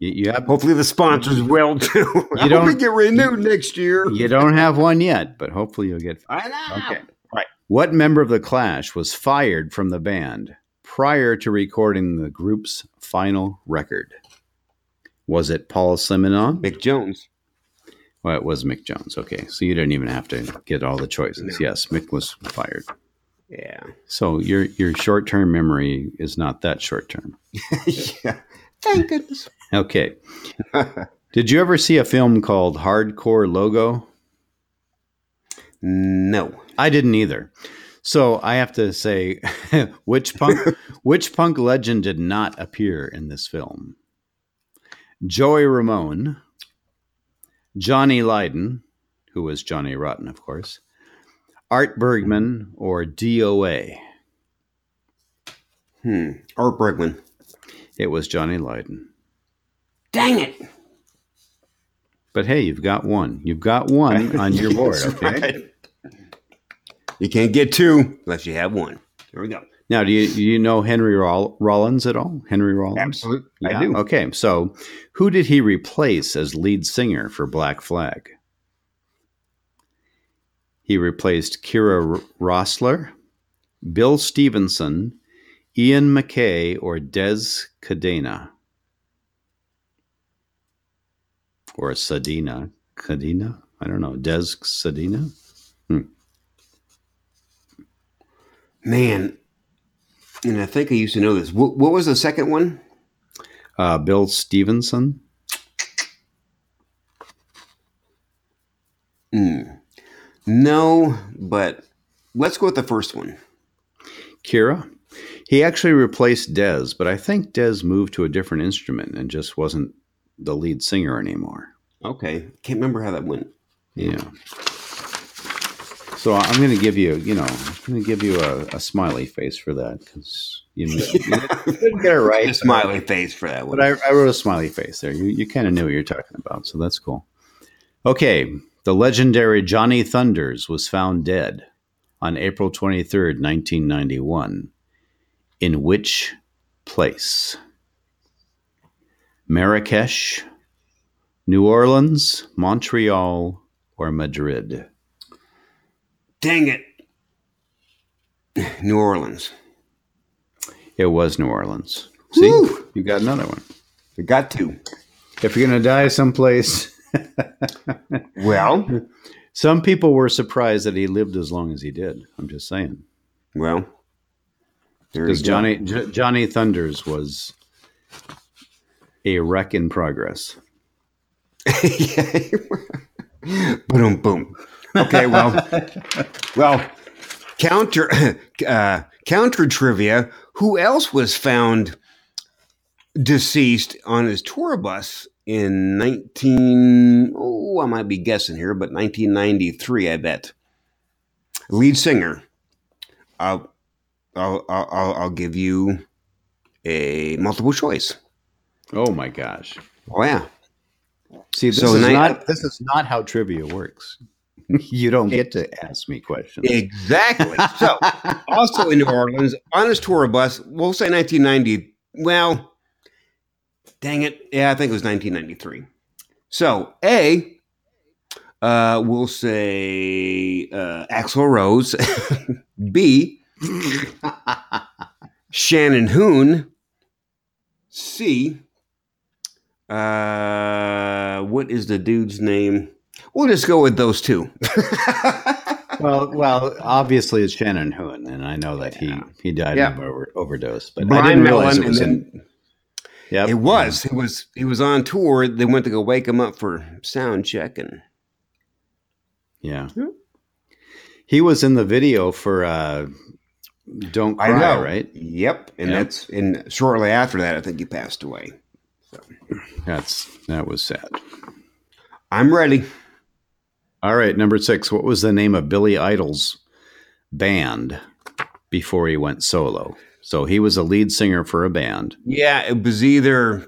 You have, hopefully the sponsors will too. You don't get renewed next year. You don't have one yet, but hopefully you'll get. I know. Okay. All right. What member of the Clash was fired from the band prior to recording the group's final record? Was it Paul Simonon? Mick Jones. Well, it was Mick Jones. Okay. So you didn't even have to get all the choices. No. Yes, Mick was fired. Yeah. So your short-term memory is not that short-term. Yeah. Thank goodness. Okay. Did you ever see a film called Hardcore Logo? No. I didn't either. So I have to say, which punk legend did not appear in this film? Joey Ramone, Johnny Lydon, who was Johnny Rotten, of course, Art Bergman, or DOA? Art Bergman. It was Johnny Lydon. Dang it. But hey, you've got one. You've got one on your board, okay? Right. You can't get two unless you have one. There we go. Now, do you know Henry Rollins at all? Henry Rollins? Absolutely. Yeah? I do. Okay. So who did he replace as lead singer for Black Flag? He replaced Kira Rossler, Bill Stevenson, Ian MacKaye, or Des Cadena. Or Sadina. Cadena? I don't know. Des Cadena? Man, and I think I used to know this. What was the second one? Bill Stevenson. No, but let's go with the first one. Kira. He actually replaced Des, but I think Des moved to a different instrument and just wasn't the lead singer anymore. Okay. Can't remember how that went. Yeah. So I'm going to give you, a smiley face for that because you didn't get it right. A smiley face for that one. But I wrote a smiley face there. You kind of knew what you're talking about, so that's cool. Okay. The legendary Johnny Thunders was found dead on April 23rd, 1991. In which place? Marrakesh, New Orleans, Montreal, or Madrid? Dang it. New Orleans. It was New Orleans. See? Woo! You got another one. You got two. If you're going to die someplace. Well, some people were surprised that he lived as long as he did. I'm just saying. Well, because Johnny Thunders was a wreck in progress. Boom, boom. Okay, well, counter trivia. Who else was found deceased on his tour bus in 1993, I bet. Lead singer. I'll give you a multiple choice. Oh my gosh! Oh yeah. See, this is not how trivia works. You don't get to ask me questions. Exactly. So, also in New Orleans, on his tour bus, we'll say 1990. Well, dang it. Yeah, I think it was 1993. So, we'll say Axl Rose. B, Shannon Hoon. C, what is the dude's name? We'll just go with those two. well, obviously it's Shannon Hoon, and I know that he died of an overdose. But Brian I didn't realize Mellon, it was in. Yep. It was. Yeah. He was on tour. They went to go wake him up for sound check, and he was in the video for "Don't Cry," right? Yep, and that's and shortly after that, I think he passed away. So. That was sad. I'm ready. All right, number 6. What was the name of Billy Idol's band before he went solo? So he was a lead singer for a band. Yeah, it was either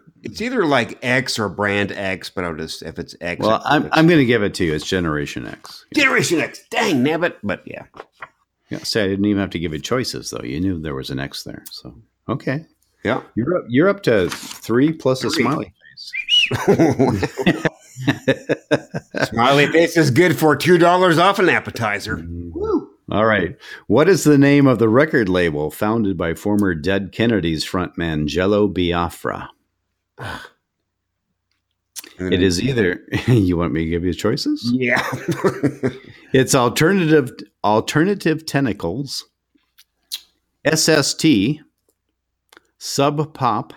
like X or Brand X, but I'll just if it's X. Well, I'm going to give it to you. It's Generation X. Generation X. Dang, nabbit. But yeah. See, I didn't even have to give you choices though. You knew there was an X there. So okay. Yeah. You're up to 3 plus 3. A smiley face. Smiley face is good for $2 off an appetizer. Woo. All right. What is the name of the record label founded by former Dead Kennedys frontman Jello Biafra? It is either. You want me to give you choices? Yeah. It's alternative tentacles, SST, Sub Pop,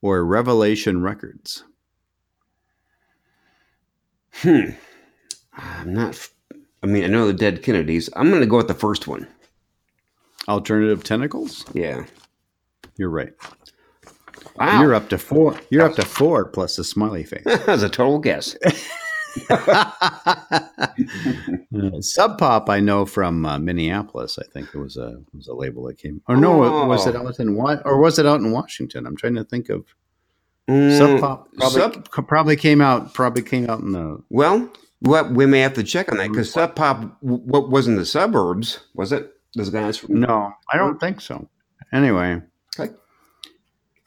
or Revelation Records. I'm not. I mean, I know the Dead Kennedys. I'm going to go with the first one. Alternative tentacles. Yeah, you're right. Wow, you're up to 4. You're up to 4 plus a smiley face. That was a total guess. Sub Pop, I know from Minneapolis. I think it was a label that came. Or no, was it out in Washington? I'm trying to think of. Sub Pop probably came out in the... Well, we may have to check on that, because Sub Pop was in the suburbs, was it? Those guys from... No, I don't think so. Anyway. Okay.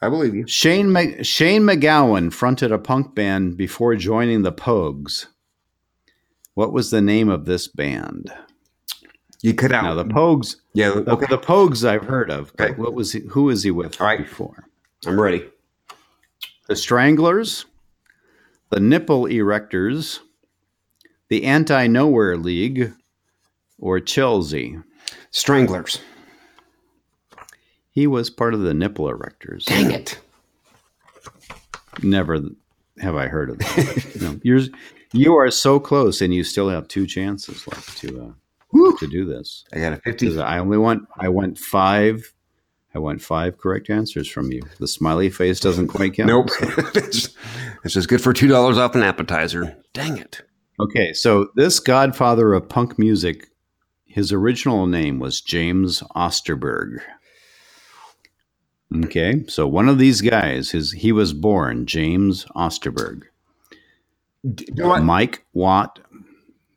I believe you. Shane McGowan fronted a punk band before joining the Pogues. What was the name of this band? You cut out. Now, the Pogues. Yeah, okay. The Pogues I've heard of. Okay. What was he, who was he with before? I'm ready. The Stranglers, the Nipple Erectors, the Anti-Nowhere League, or Chelsea. Stranglers. He was part of the Nipple Erectors. Dang it. Never have I heard of that. No, you are so close, and you still have two chances left to do this. I got a 50. I went five correct answers from you. The smiley face doesn't quite count. Nope. So. It's just good for $2 off an appetizer. Dang it. Okay, so this godfather of punk music, his original name was James Osterberg. Okay, so one of these guys, he was born James Osterberg. Mike Watt.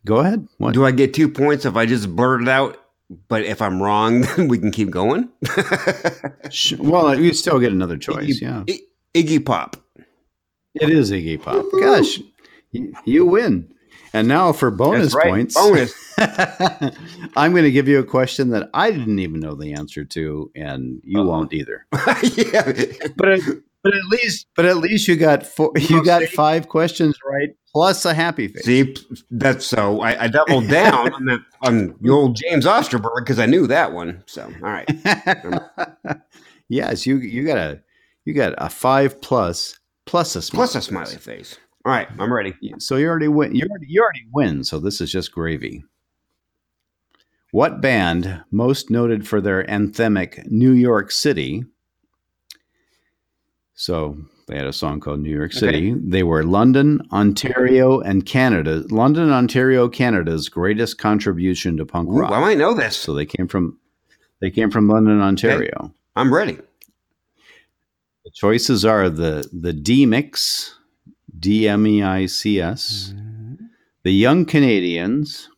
Go ahead. What? Do I get 2 points if I just blurt it out? But if I'm wrong, then we can keep going. Well, you still get another choice. Iggy Pop. It is Iggy Pop. Woo-hoo. Gosh, you win. And now for bonus points. Bonus. I'm going to give you a question that I didn't even know the answer to, and you won't either. Yeah. But at least you got five questions right, plus a happy face. See, that's so. I doubled down on the old James Osterberg because I knew that one. So all right. Yes, you got a five plus a smiley face. All right, I'm ready. So you already win. You already win. So this is just gravy. What band, most noted for their anthemic New York City? So they had a song called New York City. Okay. They were London, Ontario, Canada's greatest contribution to punk rock. I might know this. So they came from London, Ontario. Okay. I'm ready. The choices are the D-Mix. D-M-E-I-C-S, the Young Canadians,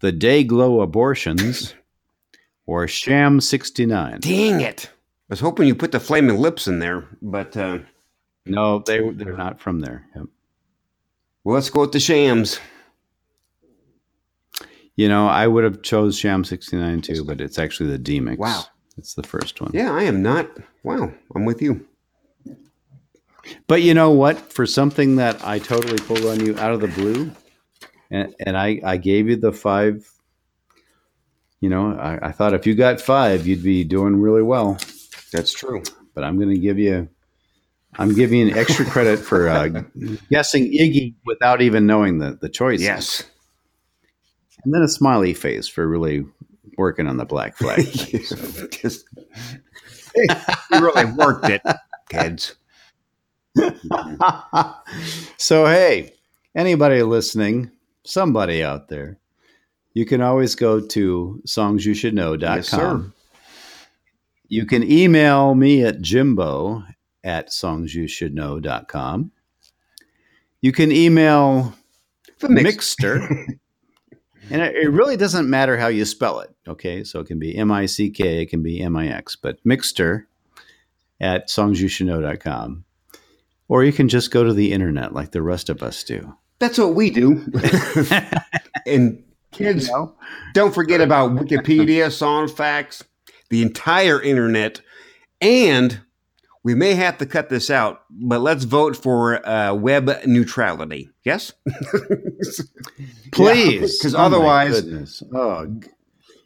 the Day Glow Abortions, or Sham 69. Dang it. I was hoping you put the Flaming Lips in there, but... no, they're not from there. Yep. Well, let's go with the Shams. You know, I would have chose Sham 69 too, but it's actually the D-Mix. Wow. It's the first one. Yeah, I am not... Wow, I'm with you. But you know what? For something that I totally pulled on you out of the blue, and I gave you the five, you know, I thought if you got five, you'd be doing really well. That's true. But I'm giving you an extra credit for guessing Iggy without even knowing the choice. Yes. And then a smiley face for really working on the black flag. Thing, so. Just, you really worked it, kids. So, hey, anybody listening, somebody out there, you can always go to songsyoushouldknow.com. Yes, you can email me at jimbo@songsyoushouldknow.com. You can email the Mixter. And it really doesn't matter how you spell it. Okay, so it can be M-I-C-K, it can be M-I-X, but Mixter@songsyoushouldknow.com. Or you can just go to the internet like the rest of us do. That's what we do. And kids, don't forget about Wikipedia, SongFacts, the entire internet. And we may have to cut this out, but let's vote for web neutrality. Yes? Please. Because otherwise...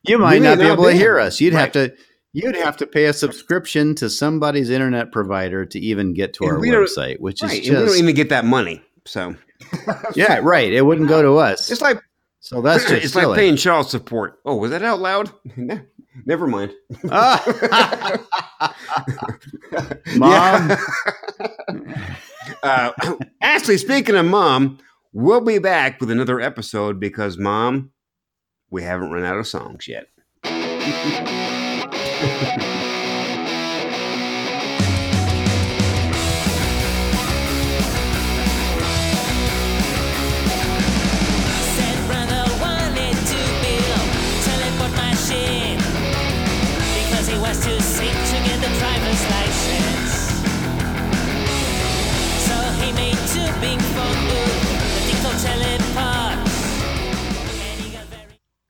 you might not be able to hear us. You'd have to... You'd have to pay a subscription to somebody's internet provider to even get to our website, which is just... And we don't even get that money, so... Yeah, right. It wouldn't go to us. It's like... So that's just it's silly. Like paying child support. Oh, was that out loud? Never mind. Mom. Actually, speaking of Mom, we'll be back with another episode because, Mom, we haven't run out of songs yet.